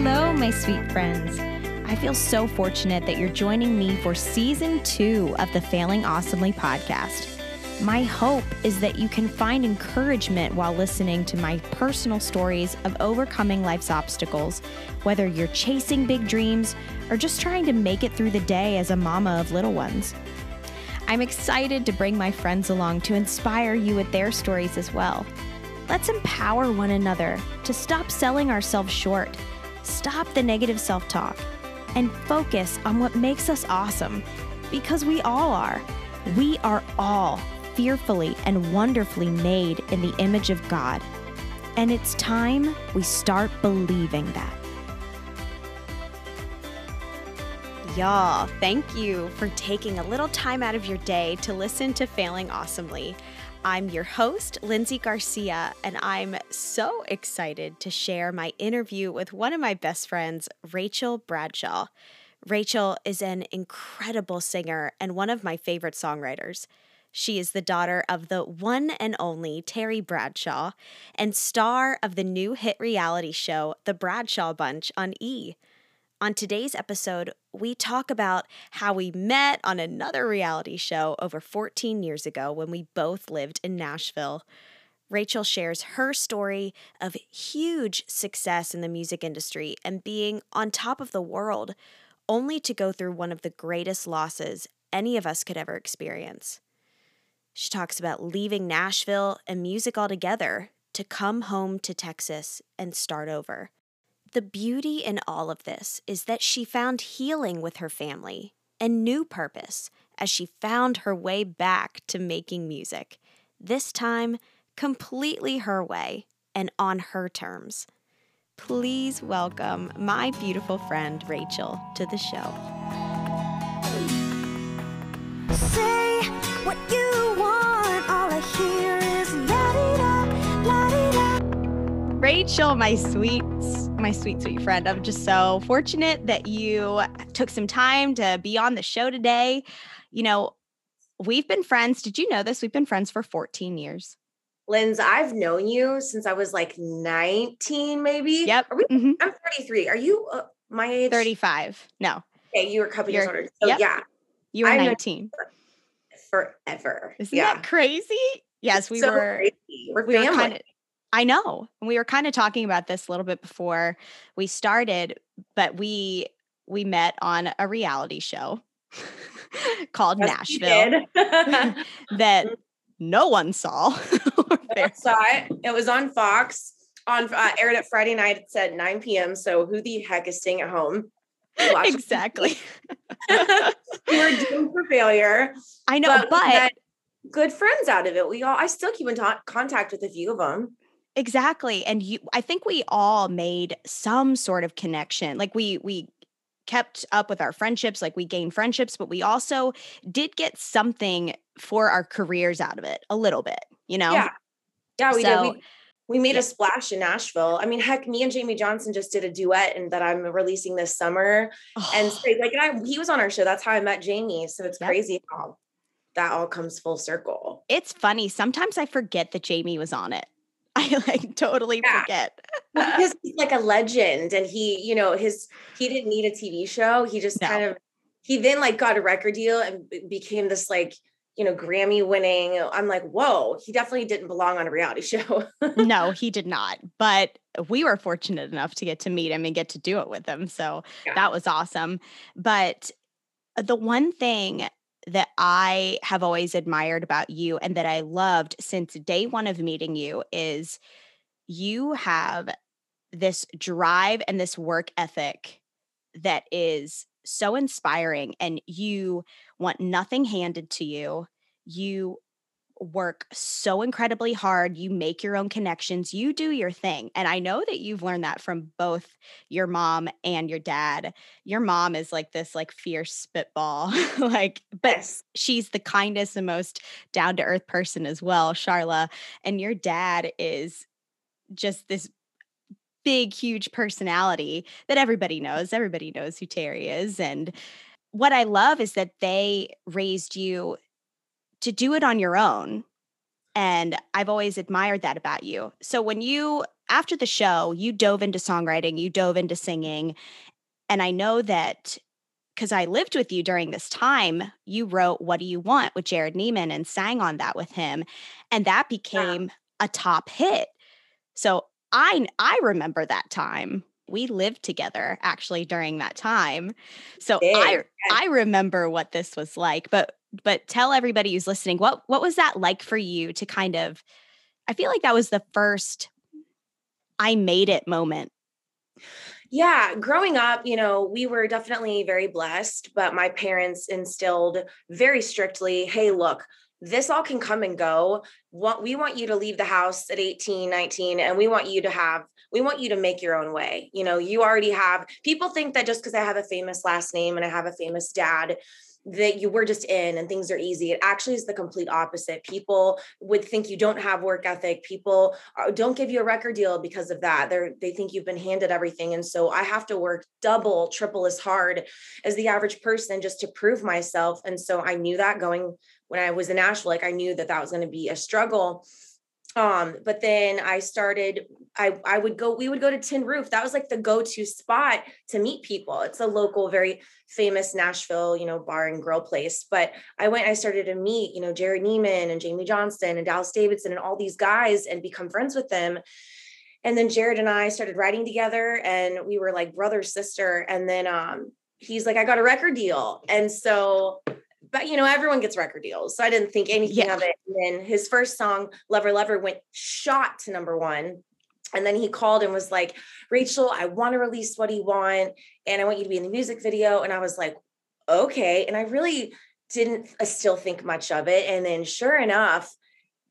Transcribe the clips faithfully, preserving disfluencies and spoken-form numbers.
Hello, my sweet friends. I feel so fortunate that you're joining me for season two of the Failing Awesomely podcast. My hope is that you can find encouragement while listening to my personal stories of overcoming life's obstacles, whether you're chasing big dreams or just trying to make it through the day as a mama of little ones. I'm excited to bring my friends along to inspire you with their stories as well. Let's empower one another to stop selling ourselves short, stop the negative self-talk, and focus on what makes us awesome, because we all are. We are all fearfully and wonderfully made in the image of God. And it's time we start believing that. Y'all, thank you for taking a little time out of your day to listen to Failing Awesomely. I'm your host, Lindsay Garcia, and I'm so excited to share my interview with one of my best friends, Rachel Bradshaw. Rachel is an incredible singer and one of my favorite songwriters. She is the daughter of the one and only Terry Bradshaw and star of the new hit reality show, The Bradshaw Bunch on E! On today's episode, we talk about how we met on another reality show over fourteen years ago when we both lived in Nashville. Rachel shares her story of huge success in the music industry and being on top of the world, only to go through one of the greatest losses any of us could ever experience. She talks about leaving Nashville and music altogether to come home to Texas and start over. The beauty in all of this is that she found healing with her family and new purpose as she found her way back to making music, this time completely her way and on her terms. Please welcome my beautiful friend Rachel to the show. Say what you want, all I hear is la-dee-da, la-dee-da. Rachel, my sweet My sweet, sweet friend. I'm just so fortunate that you took some time to be on the show today. You know, we've been friends. Did you know this? We've been friends for fourteen years. Linz, I've known you since I was like nineteen, maybe. Yep. Are we, mm-hmm. I'm thirty-three. Are you uh, my age? thirty-five. No. Okay, you were a couple You're, years older. So yep. Yeah. You were I've nineteen. For, forever. Isn't yeah. that crazy? Yes, we so were. Crazy. We're we family. Were kind of, I know. And we were kind of talking about this a little bit before we started, but we we met on a reality show called yes, Nashville that no one saw. I saw it. It was on Fox, on uh, aired at Friday night. It said nine p.m. So who the heck is staying at home? Exactly. We were doomed for failure. I know, but, but good friends out of it. We all I still keep in ta- contact with a few of them. Exactly. And you, I think we all made some sort of connection. Like we, we kept up with our friendships, like we gained friendships, but we also did get something for our careers out of it a little bit, you know? Yeah. Yeah, we so, did. We, we made yeah. a splash in Nashville. I mean, heck, me and Jamie Johnson just did a duet and that I'm releasing this summer. Oh. And so, like, I, he was on our show. That's how I met Jamie. So it's yep. crazy how that all comes full circle. It's funny. Sometimes I forget that Jamie was on it. I like totally yeah. forget. Well, because he's like a legend and he, you know, his, he didn't need a T V show. He just no. kind of, he then like got a record deal and became this like, you know, Grammy winning. I'm like, whoa, he definitely didn't belong on a reality show. No, he did not. But we were fortunate enough to get to meet him and get to do it with him. So yeah. that was awesome. But the one thing that I have always admired about you and that I loved since day one of meeting you is you have this drive and this work ethic that is so inspiring, and you want nothing handed to you. You work so incredibly hard. You make your own connections. You do your thing. And I know that you've learned that from both your mom and your dad. Your mom is like this like fierce spitball, like, but yes. she's the kindest and most down to earth person as well, Charla. And your dad is just this big, huge personality that everybody knows. Everybody knows who Terry is. And what I love is that they raised you to do it on your own And I've always admired that about you. So when you, after the show, you dove into songwriting, you dove into singing. And I know that because I lived with you during this time, you wrote What Do You Want with Jared Neiman and sang on that with him. And that became wow. a top hit. So I, I remember that time. We lived together actually during that time. So Big. I I remember what this was like. But but tell everybody who's listening, what what was that like for you to kind of, I feel like that was the first I made it moment. Yeah. Growing up, you know, we were definitely very blessed, but my parents instilled very strictly, hey, look, this all can come and go. What we want you to leave the house at eighteen, nineteen, and we want you to have, we want you to make your own way. You know, you already have, people think that just because I have a famous last name and I have a famous dad, that you were just in and things are easy. It actually is the complete opposite. People would think you don't have work ethic. People don't give you a record deal because of that. They're, they think you've been handed everything. And so I have to work double, triple as hard as the average person just to prove myself. And so I knew that going when I was in Nashville, like I knew that that was going to be a struggle. Um, but then I started, I, I would go, we would go to Tin Roof. That was like the go-to spot to meet people. It's a local, very famous Nashville, you know, bar and grill place. But I went, I started to meet, you know, Jared Neiman and Jamie Johnson and Dallas Davidson and all these guys and become friends with them. And then Jared and I started writing together and we were like brother, sister. And then, um, he's like, I got a record deal. And so but, you know, everyone gets record deals. So I didn't think anything yeah. of it. And then his first song, Lover, Lover, went shot to number one. And then he called and was like, Rachel, I want to release What Do You Want? And I want you to be in the music video. And I was like, okay. And I really didn't uh, still think much of it. And then sure enough,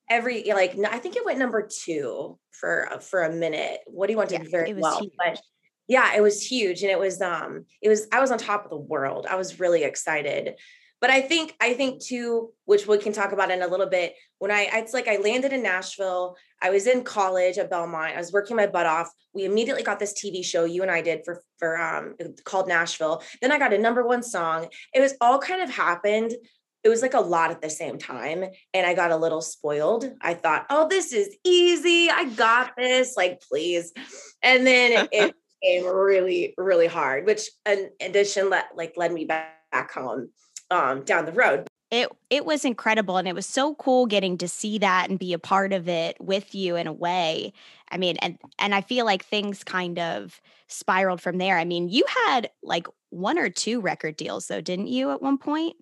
every, like, I think it went number two for, uh, for a minute. What Do You Want did yeah, very well. Huge. But yeah, it was huge. And it was, um, it was, I was on top of the world. I was really excited. But I think, I think too, which we can talk about in a little bit, when I, it's like I landed in Nashville, I was in college at Belmont, I was working my butt off. We immediately got this T V show, you and I did for, for um called Nashville. Then I got a number one song. It was all kind of happened. It was like a lot at the same time. And I got a little spoiled. I thought, oh, this is easy. I got this, like, please. And then it became really, really hard, which in addition, let, like led me back, back home. Um, down the road. It it was incredible. And it was so cool getting to see that and be a part of it with you in a way. I mean, and, and I feel like things kind of spiraled from there. I mean, you had like one or two record deals though, didn't you at one point?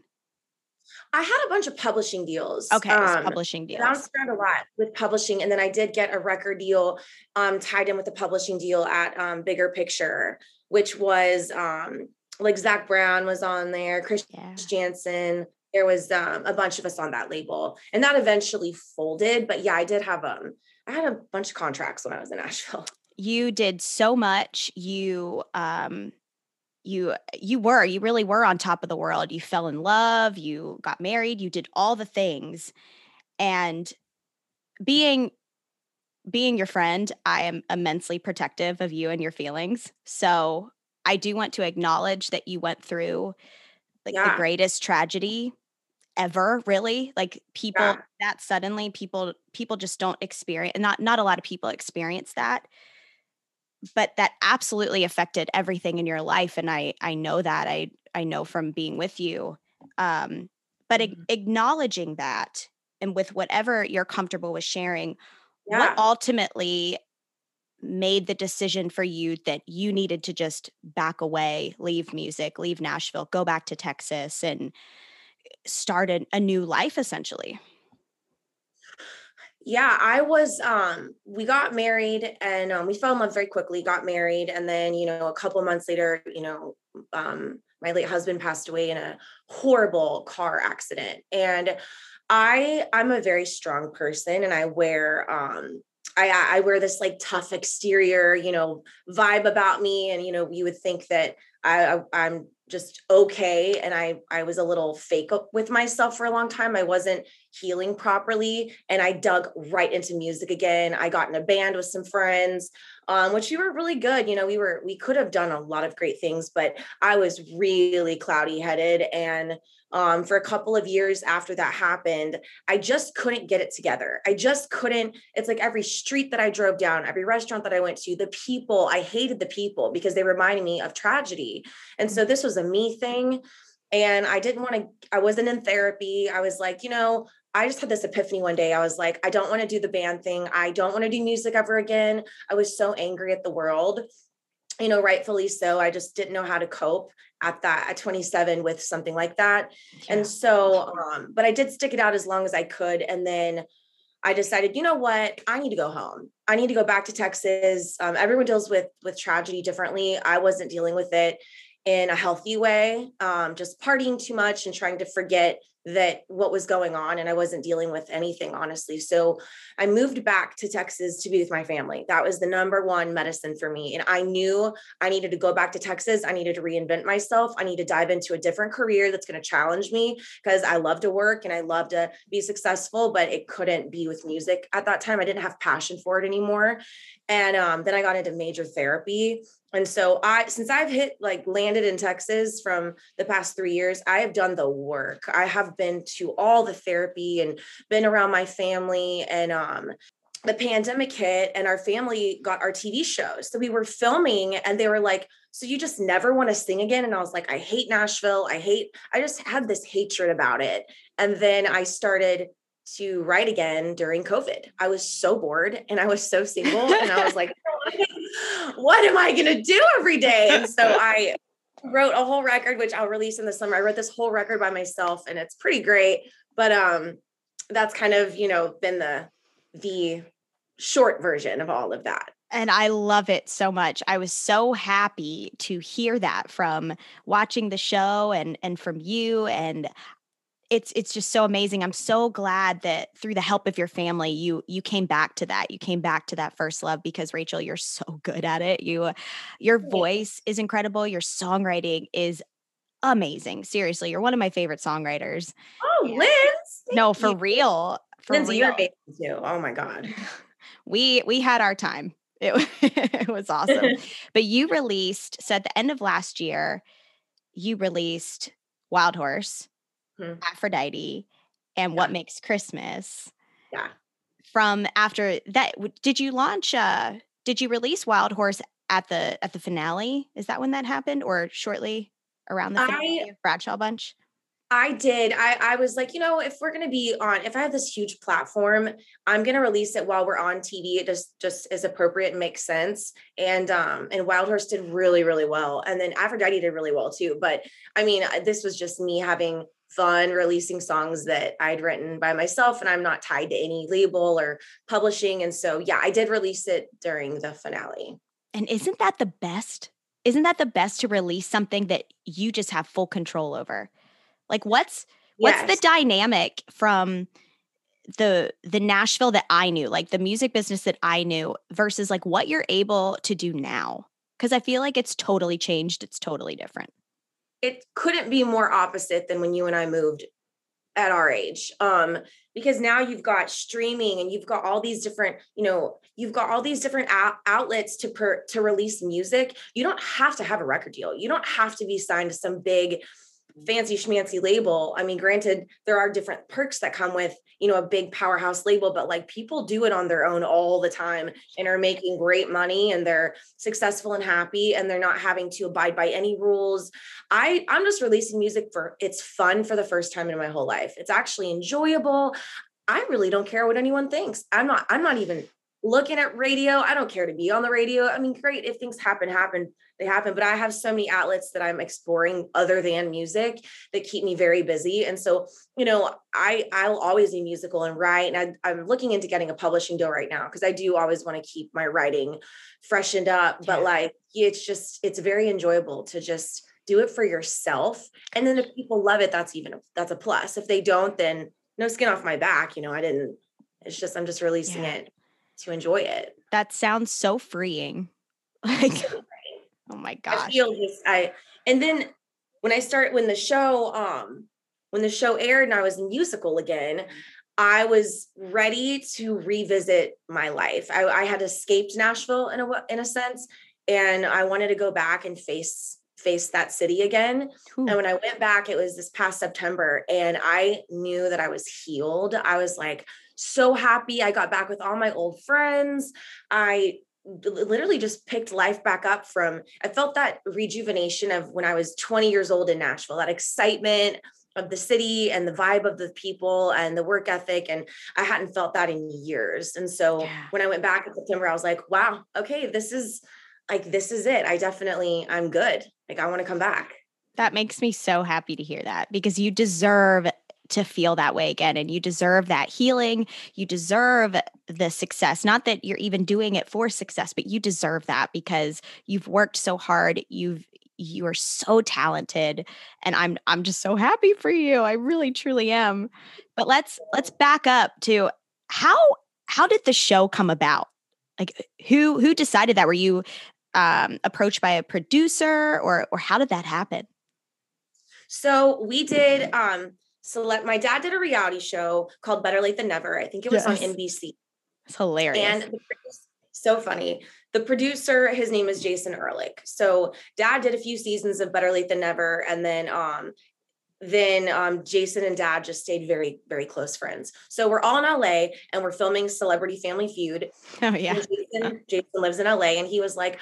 I had a bunch of publishing deals. Okay. Um, publishing deals. Bounced around a lot with publishing. And then I did get a record deal um, tied in with a publishing deal at um, Bigger Picture, which was, um, like Zach Brown was on there, Chris yeah. Jansen. There was um, a bunch of us on that label, and that eventually folded. But yeah, I did have um, I had a bunch of contracts when I was in Nashville. You did so much. You um, you you were you really were on top of the world. You fell in love. You got married. You did all the things, and being. Being your friend, I am immensely protective of you and your feelings. So. I do want to acknowledge that you went through like yeah. the greatest tragedy ever, really. Like people yeah. that suddenly people, people just don't experience, not, not a lot of people experience that, but that absolutely affected everything in your life. And I, I know that I, I know from being with you, um, but mm-hmm. a- acknowledging that and with whatever you're comfortable with sharing, yeah. what ultimately made the decision for you that you needed to just back away, leave music, leave Nashville, go back to Texas and start a, a new life essentially? Yeah, I was, um, we got married and um, we fell in love very quickly, got married. And then, you know, a couple of months later, you know, um, my late husband passed away in a horrible car accident. And I, I'm a very strong person and I wear, um, I, I wear this like tough exterior, you know, vibe about me. And, you know, you would think that I, I I'm just okay. And I, I was a little fake with myself for a long time. I wasn't healing properly. And I dug right into music again. I got in a band with some friends, um, which we were really good. You know, we were, we could have done a lot of great things, but I was really cloudy headed. And um, for a couple of years after that happened, I just couldn't get it together. I just couldn't, it's like every street that I drove down, every restaurant that I went to, the people, I hated the people because they reminded me of tragedy. And so this was a me thing. And I didn't want to, I wasn't in therapy. I was like, you know, I just had this epiphany one day. I was like, I don't want to do the band thing. I don't want to do music ever again. I was so angry at the world, you know, rightfully so. I just didn't know how to cope at that, at twenty-seven with something like that. Yeah. And so, um, but I did stick it out as long as I could. And then I decided, you know what, I need to go home. I need to go back to Texas. Um, everyone deals with, with tragedy differently. I wasn't dealing with it in a healthy way, um, just partying too much and trying to forget that what was going on. And I wasn't dealing with anything, honestly. So I moved back to Texas to be with my family. That was the number one medicine for me. And I knew I needed to go back to Texas. I needed to reinvent myself. I need to dive into a different career that's going to challenge me, because I love to work and I love to be successful, but it couldn't be with music at that time. I didn't have passion for it anymore. And um, then I got into major therapy. And so I, since I've hit like landed in Texas from the past three years, I have done the work. I have been to all the therapy and been around my family, and um, the pandemic hit and our family got our T V shows. So we were filming and they were like, so you just never want to sing again? And I was like, I hate Nashville. I hate, I just had this hatred about it. And then I started to write again during COVID. I was so bored and I was so single and I was like, what am I going to do every day? And so I wrote a whole record, which I'll release in the summer. I wrote this whole record by myself and it's pretty great, but, um, that's kind of, you know, been the, the short version of all of that. And I love it so much. I was so happy to hear that from watching the show and, and from you. And It's it's just so amazing. I'm so glad that through the help of your family, you you came back to that. You came back to that first love, because Rachel, you're so good at it. You, your voice is incredible. Your songwriting is amazing. Seriously, you're one of my favorite songwriters. Oh, Liz! No, for you. real. For Lindsay, real. You're amazing too. Oh my God, we we had our time. It, it was awesome. But you released, so at the end of last year, you released Wild Horse, Mm-hmm. Aphrodite, and yeah. What Makes Christmas. Yeah. From after that, did you launch? Uh, did you release Wild Horse at the at the finale? Is that when that happened, or shortly around the finale I, of Bradshaw Bunch? I did. I, I was like, you know, if we're going to be on, if I have this huge platform, I'm going to release it while we're on T V. It just, just is appropriate and makes sense. And, um, and Wild Horse did really, really well. And then Aphrodite did really well too. But I mean, this was just me having fun releasing songs that I'd written by myself, and I'm not tied to any label or publishing. And so, yeah, I did release it during the finale. And isn't that the best? Isn't that the best to release something that you just have full control over? Like what's, what's yes. the dynamic from the, the Nashville that I knew, like the music business that I knew, versus like what you're able to do now? Cause I feel like it's totally changed. It's totally different. It couldn't be more opposite than when you and I moved at our age. Um, because now you've got streaming and you've got all these different, you know, you've got all these different out- outlets to per- to release music. You don't have to have a record deal. You don't have to be signed to some big fancy schmancy label. I mean, granted, there are different perks that come with, you know, a big powerhouse label, but like people do it on their own all the time and are making great money and they're successful and happy and they're not having to abide by any rules. I, I'm just releasing music for, it's fun for the first time in my whole life. It's actually enjoyable. I really don't care what anyone thinks. I'm not, I'm not even looking at radio. I don't care to be on the radio. I mean, great. If things happen, happen, they happen. But I have so many outlets that I'm exploring other than music that keep me very busy. And so, you know, I, I'll always be musical and write. And I, I'm looking into getting a publishing deal right now, because I do always want to keep my writing freshened up. But yeah. like, it's just, it's very enjoyable to just do it for yourself. And then if people love it, that's even, that's a plus. If they don't, then no skin off my back. You know, I didn't, it's just, I'm just releasing yeah. it to enjoy it. That sounds so freeing. Like, oh my gosh. I feel this, I, And then when I start, when the show, um, when the show aired and I was in musical again, I was ready to revisit my life. I, I had escaped Nashville in a, in a sense, and I wanted to go back and face, face that city again. Ooh. And when I went back, it was this past September, and I knew that I was healed. I was like, so happy. I got back with all my old friends. I literally just picked life back up from, I felt that rejuvenation of when I was twenty years old in Nashville, that excitement of the city and the vibe of the people and the work ethic. And I hadn't felt that in years. And so yeah. when I went back in September, I was like, wow, okay, this is like, this is it. I definitely, I'm good. Like, I want to come back. That makes me so happy to hear that, because you deserve to feel that way again. And you deserve that healing. You deserve the success. Not that you're even doing it for success, but you deserve that because you've worked so hard. You've, you are so talented, and I'm, I'm just so happy for you. I really, truly am. But let's, let's back up to how, how did the show come about? Like who, who decided that? Were you um, approached by a producer, or, or how did that happen? So we did, um, Select. My dad did a reality show called Better Late Than Never. I think it was yes. on N B C. It's hilarious. And the, so funny. The producer, his name is Jason Ehrlich. So dad did a few seasons of Better Late Than Never. And then, um, then, um, Jason and dad just stayed very, very close friends. So we're all in L A and we're filming Celebrity Family Feud. Oh yeah. Jason, Jason lives in L A, and he was like,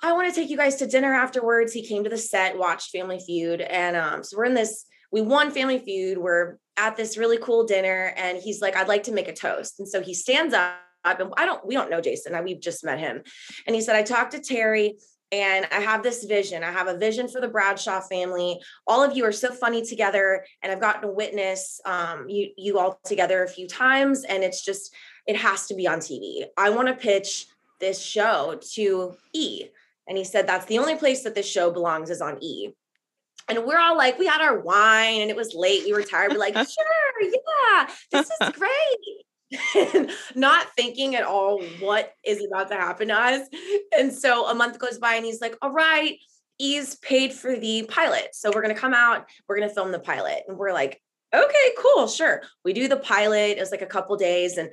I want to take you guys to dinner afterwards. He came to the set, watched Family Feud. And, um, so we're in this, we won Family Feud. We're at this really cool dinner, and he's like, I'd like to make a toast. And so he stands up, and I don't, we don't know Jason. I, we've just met him. And he said, I talked to Terry, and I have this vision. I have a vision for the Bradshaw family. All of you are so funny together. And I've gotten to witness um, you, you all together a few times. And it's just, it has to be on T V. I want to pitch this show to E. And he said, that's the only place that this show belongs, is on E. And we're all like, we had our wine and it was late. We were tired. We're like, sure. Yeah, this is great. Not thinking at all what is about to happen to us. And so a month goes by and he's like, all right, E's paid for the pilot. So we're going to come out, we're going to film the pilot. And we're like, okay, cool. Sure. We do the pilot. It was like a couple days, and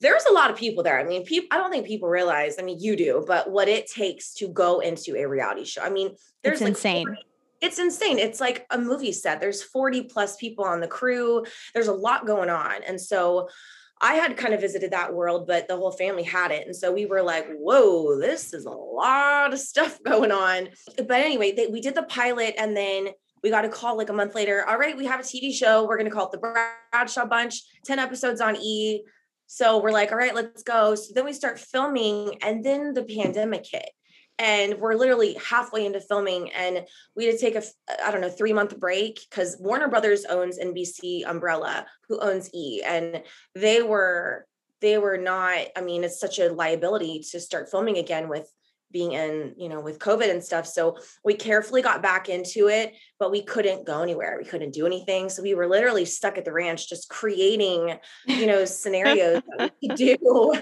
there's a lot of people there. I mean, people, I don't think people realize, I mean, you do, but what it takes to go into a reality show. I mean, there's it's like insane. forty It's insane. It's like a movie set. There's forty plus people on the crew. There's a lot going on. And so I had kind of visited that world, but the whole family had it. And so we were like, whoa, this is a lot of stuff going on. But anyway, they, we did the pilot, and then we got a call like a month later. All right, we have a T V show. We're going to call it The Bradshaw Bunch, ten episodes on E. So we're like, all right, let's go. So then we start filming, and then the pandemic hit. And we're literally halfway into filming, and we had to take a, I don't know, three month break, because Warner Brothers owns N B C umbrella, who owns E, and they were, they were not, I mean, it's such a liability to start filming again with being in, you know, with COVID and stuff. So we carefully got back into it, but we couldn't go anywhere. We couldn't do anything. So we were literally stuck at the ranch, just creating, you know, scenarios that we could do.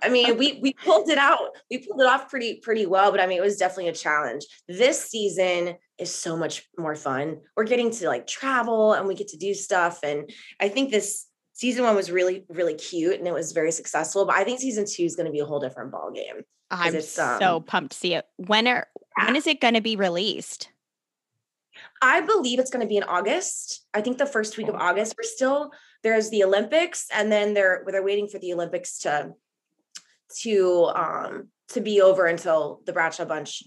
I mean, we, we pulled it out. We pulled it off pretty, pretty well, but I mean, it was definitely a challenge. This season is so much more fun. We're getting to like travel, and we get to do stuff. And I think this season one was really, really cute, and it was very successful, but I think season two is going to be a whole different ball game. I'm it's, um, so pumped to see it. When are, yeah. when is it going to be released? I believe it's going to be in August. I think the first week of August. We're still, there's the Olympics, and then they're, they're waiting for the Olympics to, to, um, to be over until the Bradshaw Bunch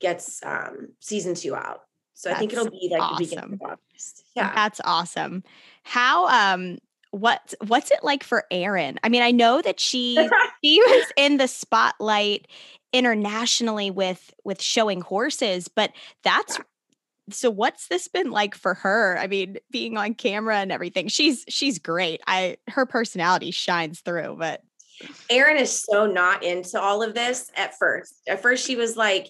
gets, um, season two out. So That's I think it'll be like awesome. the beginning of August. Yeah. That's awesome. How, um, What what's it like for Erin? I mean, I know that she she was in the spotlight internationally with with showing horses, but that's so what's this been like for her? I mean, being on camera and everything. She's she's great. I her personality shines through, but Erin is so not into all of this at first. At first she was like,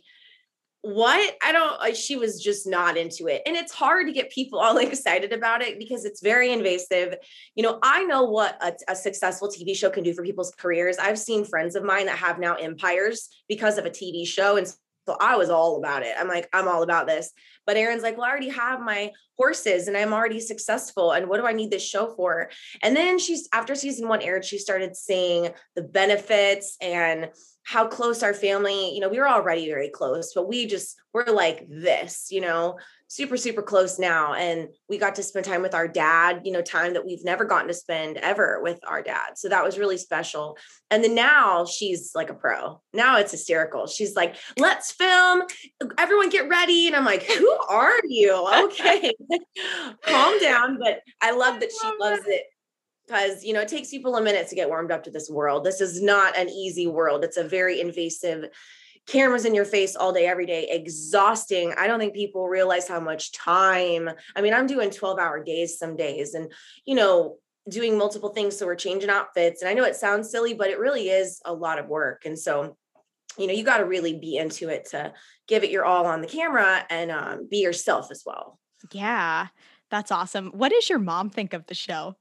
what? I don't, she was just not into it. And it's hard to get people all excited about it because it's very invasive. You know, I know what a, a successful T V show can do for people's careers. I've seen friends of mine that have now empires because of a T V show and So I was all about it. I'm like, I'm all about this. But Erin's like, well, I already have my horses and I'm already successful. And what do I need this show for? And then she's, after season one aired, she started seeing the benefits and how close our family, you know, we were already very close, but we just were like this, you know, super, super close now. And we got to spend time with our dad, you know, time that we've never gotten to spend ever with our dad. So that was really special. And then now she's like a pro. Now it's hysterical. She's like, let's film, everyone get ready. And I'm like, who are you? Okay, calm down. But I love that she loves it. Because, you know, it takes people a minute to get warmed up to this world. This is not an easy world. It's a very invasive, cameras in your face all day, every day, exhausting. I don't think people realize how much time. I mean, I'm doing twelve hour days some days and, you know, doing multiple things. So we're changing outfits. And I know it sounds silly, but it really is a lot of work. And so, you know, you got to really be into it to give it your all on the camera and um, be yourself as well. Yeah, that's awesome. What does your mom think of the show?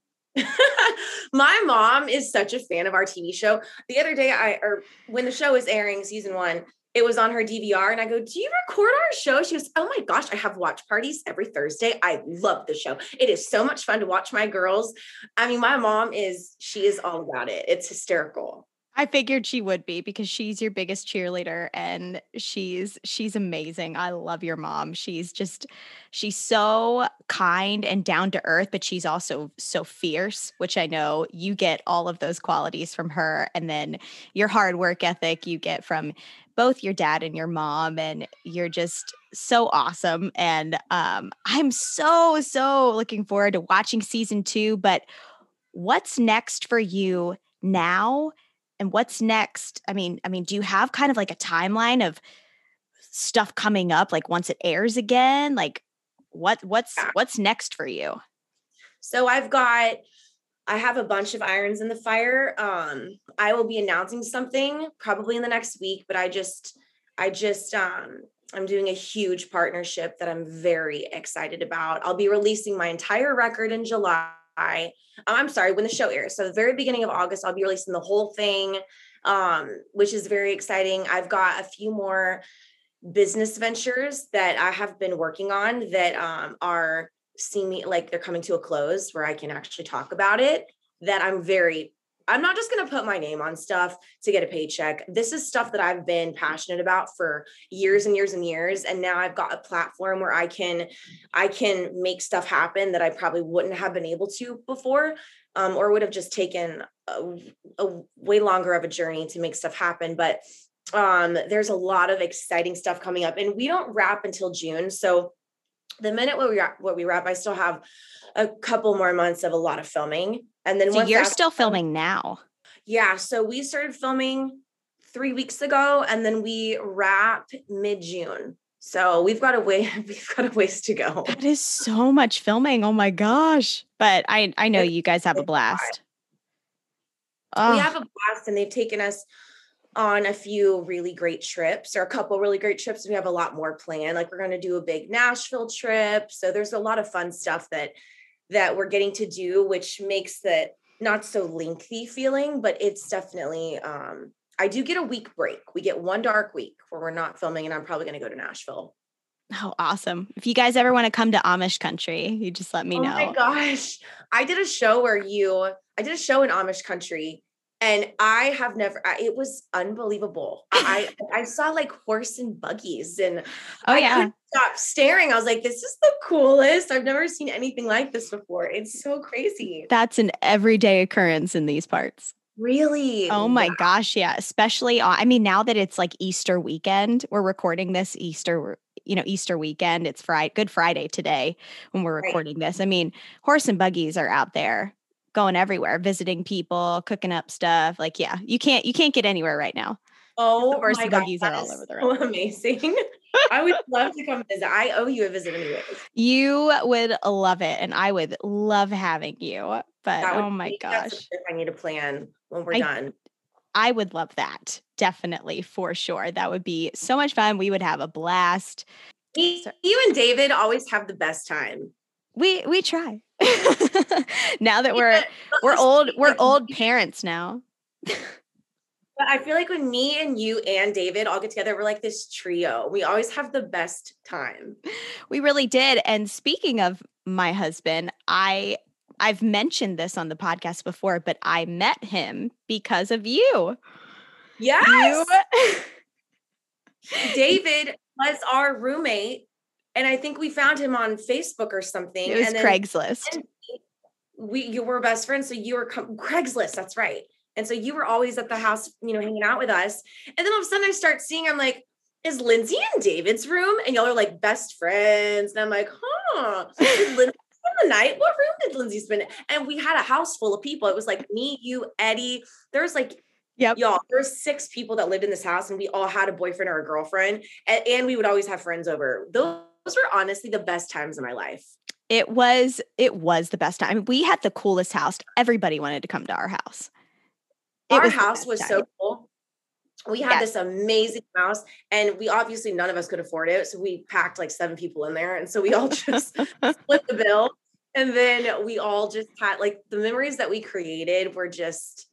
My mom is such a fan of our T V show. The other day, I or when the show was airing, season one, it was on her D V R. And I go, do you record our show? She goes, oh my gosh, I have watch parties every Thursday. I love the show. It is so much fun to watch my girls. I mean, my mom is, she is all about it. It's hysterical. I figured she would be because she's your biggest cheerleader and she's she's amazing. I love your mom. She's just, she's so kind and down to earth, but she's also so fierce, which I know you get all of those qualities from her. And then your hard work ethic you get from both your dad and your mom, and you're just so awesome. And um, I'm so, so looking forward to watching season two, but what's next for you now? And what's next? I mean, I mean, do you have kind of like a timeline of stuff coming up? Like once it airs again, like what, what's, what's next for you? So I've got, I have a bunch of irons in the fire. Um, I will be announcing something probably in the next week, but I just, I just, um, I'm doing a huge partnership that I'm very excited about. I'll be releasing my entire record in July. I, I'm sorry, when the show airs. So the very beginning of August, I'll be releasing the whole thing, um, which is very exciting. I've got a few more business ventures that I have been working on that um, are seeming like they're coming to a close where I can actually talk about it, that I'm very, I'm not just going to put my name on stuff to get a paycheck. This is stuff that I've been passionate about for years and years and years. And now I've got a platform where I can, I can make stuff happen that I probably wouldn't have been able to before, um, or would have just taken a, a way longer of a journey to make stuff happen. But um, there's a lot of exciting stuff coming up and we don't wrap until June. So the minute what we wrap, what we wrap, I still have a couple more months of a lot of filming. And then so you're still filming now. Yeah. So we started filming three weeks ago and then we wrap mid-June. So we've got a way, we've got a ways to go. That is so much filming. Oh my gosh. But I, I know you guys have a blast. Oh. We have a blast and they've taken us on a few really great trips or a couple really great trips. We have a lot more planned. Like we're going to do a big Nashville trip. So there's a lot of fun stuff that that we're getting to do, which makes it not so lengthy feeling, but it's definitely, um, I do get a week break. We get one dark week where we're not filming and I'm probably going to go to Nashville. Oh, awesome. If you guys ever want to come to Amish country, you just let me know. Oh my gosh. I did a show where you, I did a show in Amish country and I have never, I, it was unbelievable. I, I saw like horse and buggies and oh, I yeah. couldn't stop staring. I was like, this is the coolest. I've never seen anything like this before. It's so crazy. That's an everyday occurrence in these parts. Really? Oh my wow. gosh. Yeah. Especially, I mean, now that it's like Easter weekend, we're recording this Easter, you know, Easter weekend. It's Friday, Good Friday today when we're recording right. this. I mean, horse and buggies are out there. Going everywhere, visiting people, cooking up stuff. Like, yeah, you can't, you can't get anywhere right now. Oh my God, that is all over the road. So amazing. I would love to come visit. I owe you a visit anyways. You would love it. And I would love having you, but oh my gosh. I need a plan when we're I, done. I would love that. Definitely. For sure. That would be so much fun. We would have a blast. You, you and David always have the best time. We, we try. Now that we're, we're old, we're old parents now. But I feel like when me and you and David all get together, we're like this trio. We always have the best time. We really did. And speaking of my husband, I I've mentioned this on the podcast before, but I met him because of you. Yes. You- David was our roommate, and I think we found him on Facebook or something. It was and then Craigslist. We you were best friends, so you were com- Craigslist. That's right. And so you were always at the house, you know, hanging out with us. And then all of a sudden I start seeing, I'm like, is Lindsay in David's room? And y'all are like best friends. And I'm like, huh, did Lindsay spend the night? What room did Lindsay spend? And we had a house full of people. It was like me, you, Eddie. There was like, yep. y'all, there were six people that lived in this house, and we all had a boyfriend or a girlfriend. And, and we would always have friends over. Those were honestly the best times in my life. It was, it was the best time. We had the coolest house. Everybody wanted to come to our house. It Our was house was time. so cool. We had yeah. this amazing house, and we obviously none of us could afford it. So we packed like seven people in there. And so we all just split the bill. And then we all just had like the memories that we created were just,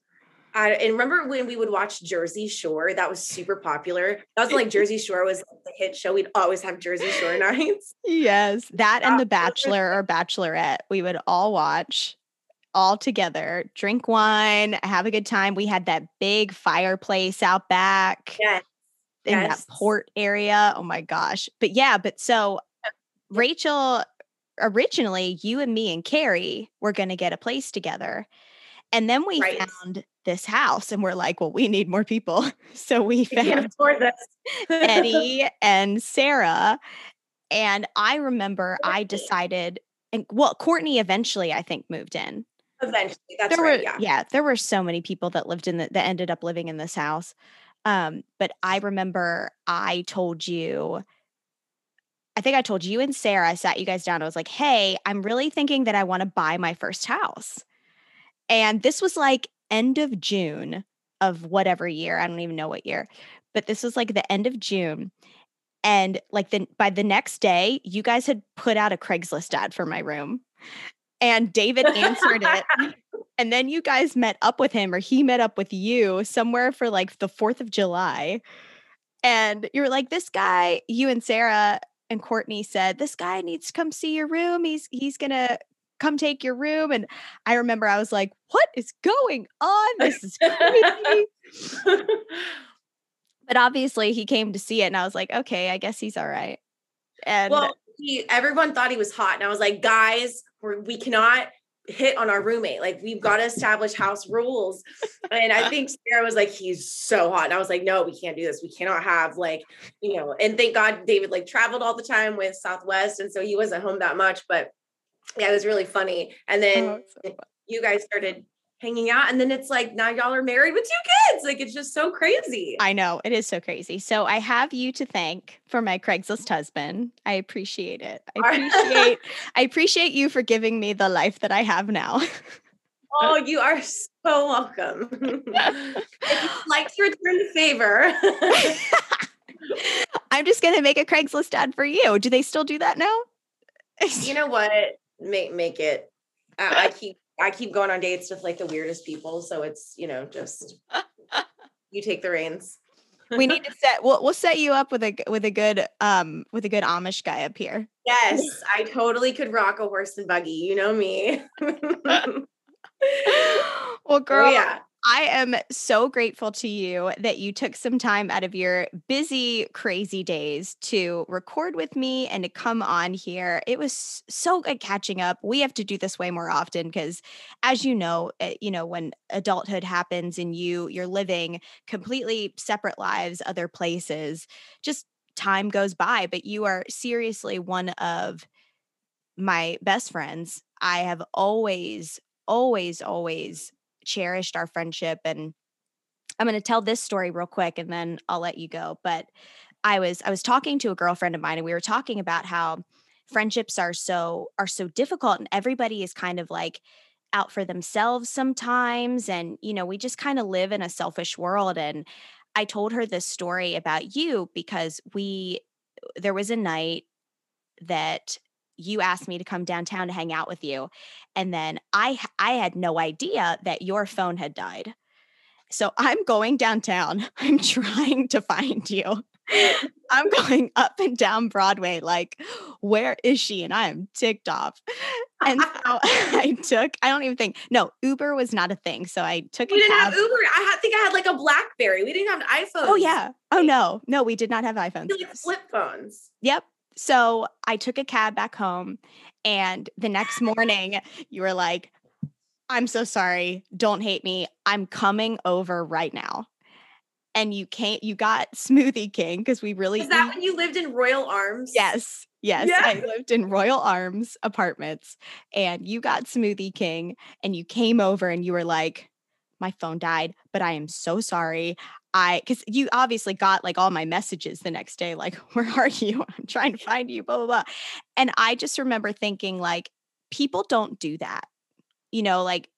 I, and remember when we would watch Jersey Shore, that was super popular. That was like Jersey Shore was like the hit show. We'd always have Jersey Shore nights. Yes. That and The Bachelor or Bachelorette, we would all watch. All together, drink wine, have a good time. We had that big fireplace out back yes. in yes. that port area. Oh my gosh. But yeah, but so Rachel, originally you and me and Carrie were going to get a place together. And then we right. found this house and we're like, well, we need more people. So we found Eddie and Sarah. And I remember Courtney. I decided, and well, Courtney eventually I think moved in. Eventually, that's there right. Were, yeah. yeah, there were so many people that lived in the, that ended up living in this house. Um, but I remember I told you, I think I told you and Sarah, I sat you guys down. I was like, hey, I'm really thinking that I want to buy my first house. And this was like end of June of whatever year. I don't even know what year, but this was like the end of June. And like the, by the next day, you guys had put out a Craigslist ad for my room. And David answered it. And then you guys met up with him, or he met up with you somewhere for like the fourth of July. And you were like, this guy, you and Sarah and Courtney said, this guy needs to come see your room. He's, he's going to come take your room. And I remember I was like, what is going on? This is crazy. But obviously he came to see it, and I was like, okay, I guess he's all right. And well, he, everyone thought he was hot. And I was like, guys, we're, we cannot hit on our roommate. Like, we've got to establish house rules. And I think Sarah was like, he's so hot. And I was like, no, we can't do this. We cannot have like, you know, and thank God David like traveled all the time with Southwest. And so he wasn't home that much, but yeah, it was really funny. And then oh, so funny. You guys started hanging out. And then it's like, now y'all are married with two kids. Like, it's just so crazy. I know, it is so crazy. So I have you to thank for my Craigslist husband. I appreciate it. I appreciate, I appreciate you for giving me the life that I have now. Oh, you are so welcome. If you'd like to return the favor. I'm just going to make a Craigslist ad for you. Do they still do that now? You know what? Make, make it. Uh, I keep I keep going on dates with like the weirdest people. So it's, you know, just you take the reins. We need to set, we'll, we'll set you up with a, with a good, um, with a good Amish guy up here. Yes. I totally could rock a horse and buggy. You know me. Well, girl, oh, yeah. I am so grateful to you that you took some time out of your busy, crazy days to record with me and to come on here. It was so good catching up. We have to do this way more often because, as you know, you know, when adulthood happens and you, you're living completely separate lives, other places, just time goes by. But you are seriously one of my best friends. I have always, always, always cherished our friendship. And I'm going to tell this story real quick and then I'll let you go. But I was, I was talking to a girlfriend of mine, and we were talking about how friendships are so, are so difficult, and everybody is kind of like out for themselves sometimes. And, you know, we just kind of live in a selfish world. And I told her this story about you because we, there was a night that you asked me to come downtown to hang out with you. And then I, I had no idea that your phone had died. So I'm going downtown. I'm trying to find you. I'm going up and down Broadway, like, where is she? And I am ticked off. And so I took, I don't even think, no, Uber was not a thing. So I took We a didn't cab. have Uber. I had, think I had like a BlackBerry. We didn't have an iPhone. Oh, yeah. Oh, no. No, we did not have iPhones. We had flip phones. Yep. So I took a cab back home. And the next morning, you were like, I'm so sorry. Don't hate me. I'm coming over right now. And you can't, you got Smoothie King because we really. Is that we, when you lived in Royal Arms? Yes. Yes. Yeah. I lived in Royal Arms apartments and you got Smoothie King and you came over and you were like, my phone died, but I am so sorry. I, because you obviously got like all my messages the next day, like, where are you? I'm trying to find you, blah, blah, blah. And I just remember thinking, like, people don't do that. You know, like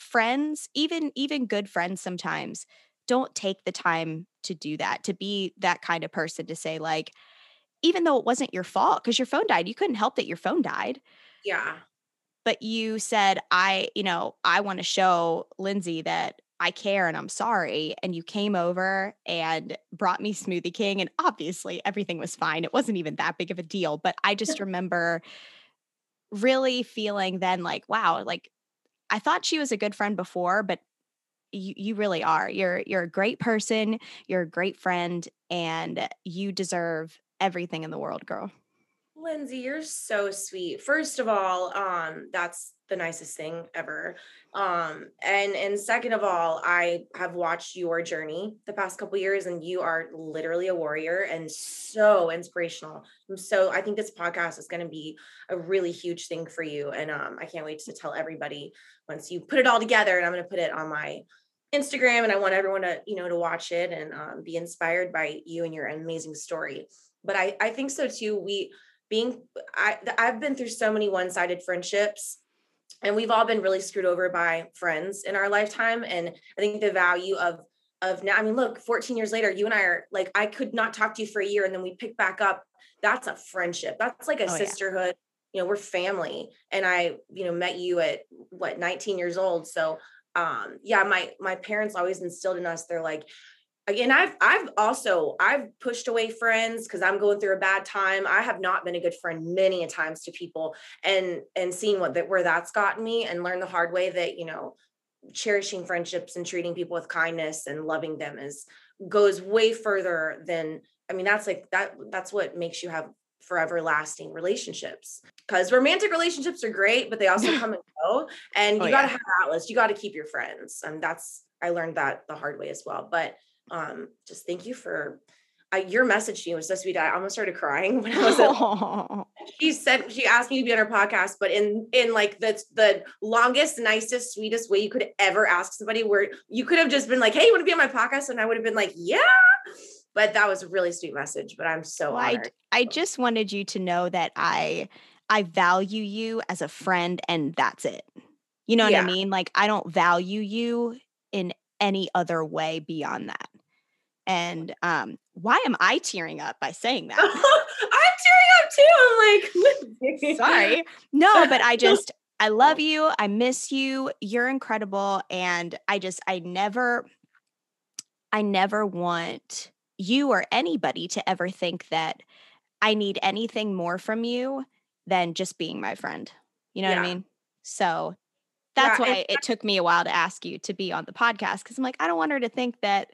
friends, even, even good friends sometimes don't take the time to do that, to be that kind of person, to say, like, even though it wasn't your fault because your phone died, you couldn't help that your phone died. Yeah. But you said, I, you know, I want to show Lindsay that I care and I'm sorry. And you came over and brought me Smoothie King. And obviously everything was fine. It wasn't even that big of a deal. But I just remember really feeling then like, wow, like I thought she was a good friend before, but You you really are. You're you're a great person. You're a great friend, and you deserve everything in the world, girl. Lindsay, you're so sweet. First of all, um, that's the nicest thing ever. Um, and and second of all, I have watched your journey the past couple of years, and you are literally a warrior and so inspirational. I'm so I think this podcast is going to be a really huge thing for you, and um, I can't wait to tell everybody once you put it all together. And I'm going to put it on my Instagram, and I want everyone to you know to watch it and um, be inspired by you and your amazing story. But I I think so too. We being I I've been through so many one-sided friendships. And we've all been really screwed over by friends in our lifetime. And I think the value of, of now, I mean, look, fourteen years later, you and I are like, I could not talk to you for a year. And then we pick back up. That's a friendship. That's like a oh, sisterhood. Yeah. You know, we're family. And I, you know, met you at what, nineteen years old. So, um, yeah, my, my parents always instilled in us, they're like, and I've, I've also, I've pushed away friends because I'm going through a bad time. I have not been a good friend many a times to people and, and seen what that, where that's gotten me and learned the hard way that, you know, cherishing friendships and treating people with kindness and loving them is goes way further than, I mean, that's like, that, that's what makes you have forever lasting relationships, because romantic relationships are great, but they also come and go, and you oh, got to yeah. have outlets. You got to keep your friends. And that's, I learned that the hard way as well, but Um, just thank you for uh, your message to me was so sweet. I almost started crying when I was at, she said, she asked me to be on her podcast, but in, in like the, the longest, nicest, sweetest way you could ever ask somebody, where you could have just been like, hey, you want to be on my podcast? And I would have been like, yeah, but that was a really sweet message, but I'm so well, honored. I, I just wanted you to know that I, I value you as a friend, and that's it. You know what yeah. I mean? Like, I don't value you in any other way beyond that. And um, why am I tearing up by saying that? I'm tearing up too. I'm like, sorry. No, but I just, I love you. I miss you. You're incredible. And I just, I never, I never want you or anybody to ever think that I need anything more from you than just being my friend. You know yeah. what I mean? So that's yeah, why it took me a while to ask you to be on the podcast, because I'm like, I don't want her to think that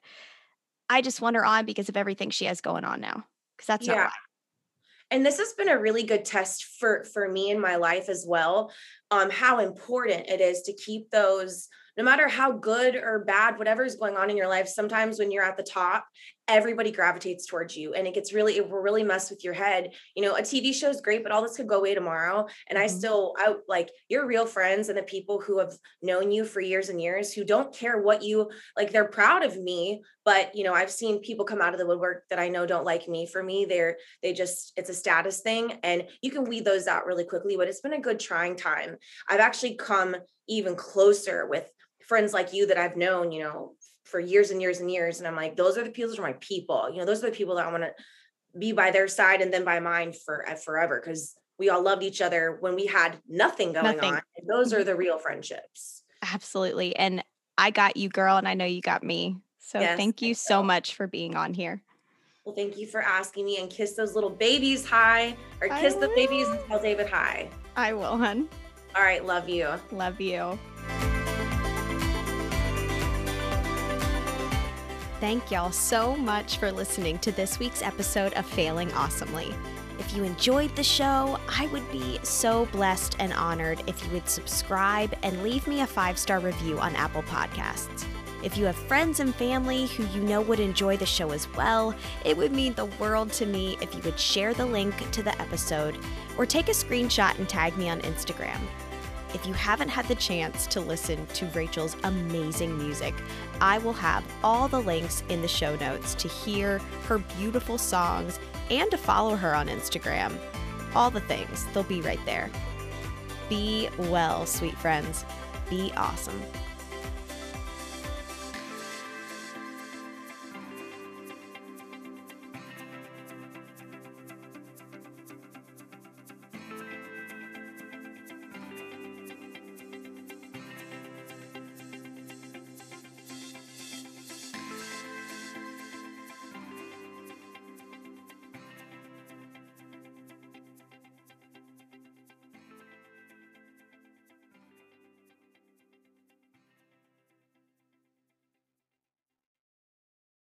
I just want her on because of everything she has going on now, because that's yeah. not why. And this has been a really good test for, for me in my life as well, um, how important it is to keep those, no matter how good or bad, whatever is going on in your life. Sometimes when you're at the top, everybody gravitates towards you, and it gets really, it will really mess with your head. You know, a T V show is great, but all this could go away tomorrow. And mm-hmm. I still, I like your real friends and the people who have known you for years and years, who don't care what you, like, they're proud of me, but you know, I've seen people come out of the woodwork that I know don't like me. For me, they're, they just, it's a status thing, and you can weed those out really quickly, but it's been a good trying time. I've actually come even closer with friends like you that I've known, you know, for years and years and years. And I'm like, those are the people, those are my people, you know, those are the people that I want to be by their side and then by mine for forever. Cause we all loved each other when we had nothing going nothing. on. And those are the real friendships. Absolutely. And I got you, girl, and I know you got me. So yes, thank you so much for being on here. Well, thank you for asking me, and kiss those little babies high, or I kiss will. the babies and tell David hi. I will, hun. All right. Love you. Love you. Thank y'all so much for listening to this week's episode of Failing Awesomely. If you enjoyed the show, I would be so blessed and honored if you would subscribe and leave me a five-star review on Apple Podcasts. If you have friends and family who you know would enjoy the show as well, it would mean the world to me if you would share the link to the episode or take a screenshot and tag me on Instagram. If you haven't had the chance to listen to Rachel's amazing music, I will have all the links in the show notes to hear her beautiful songs and to follow her on Instagram. All the things, they'll be right there. Be well, sweet friends. Be awesome.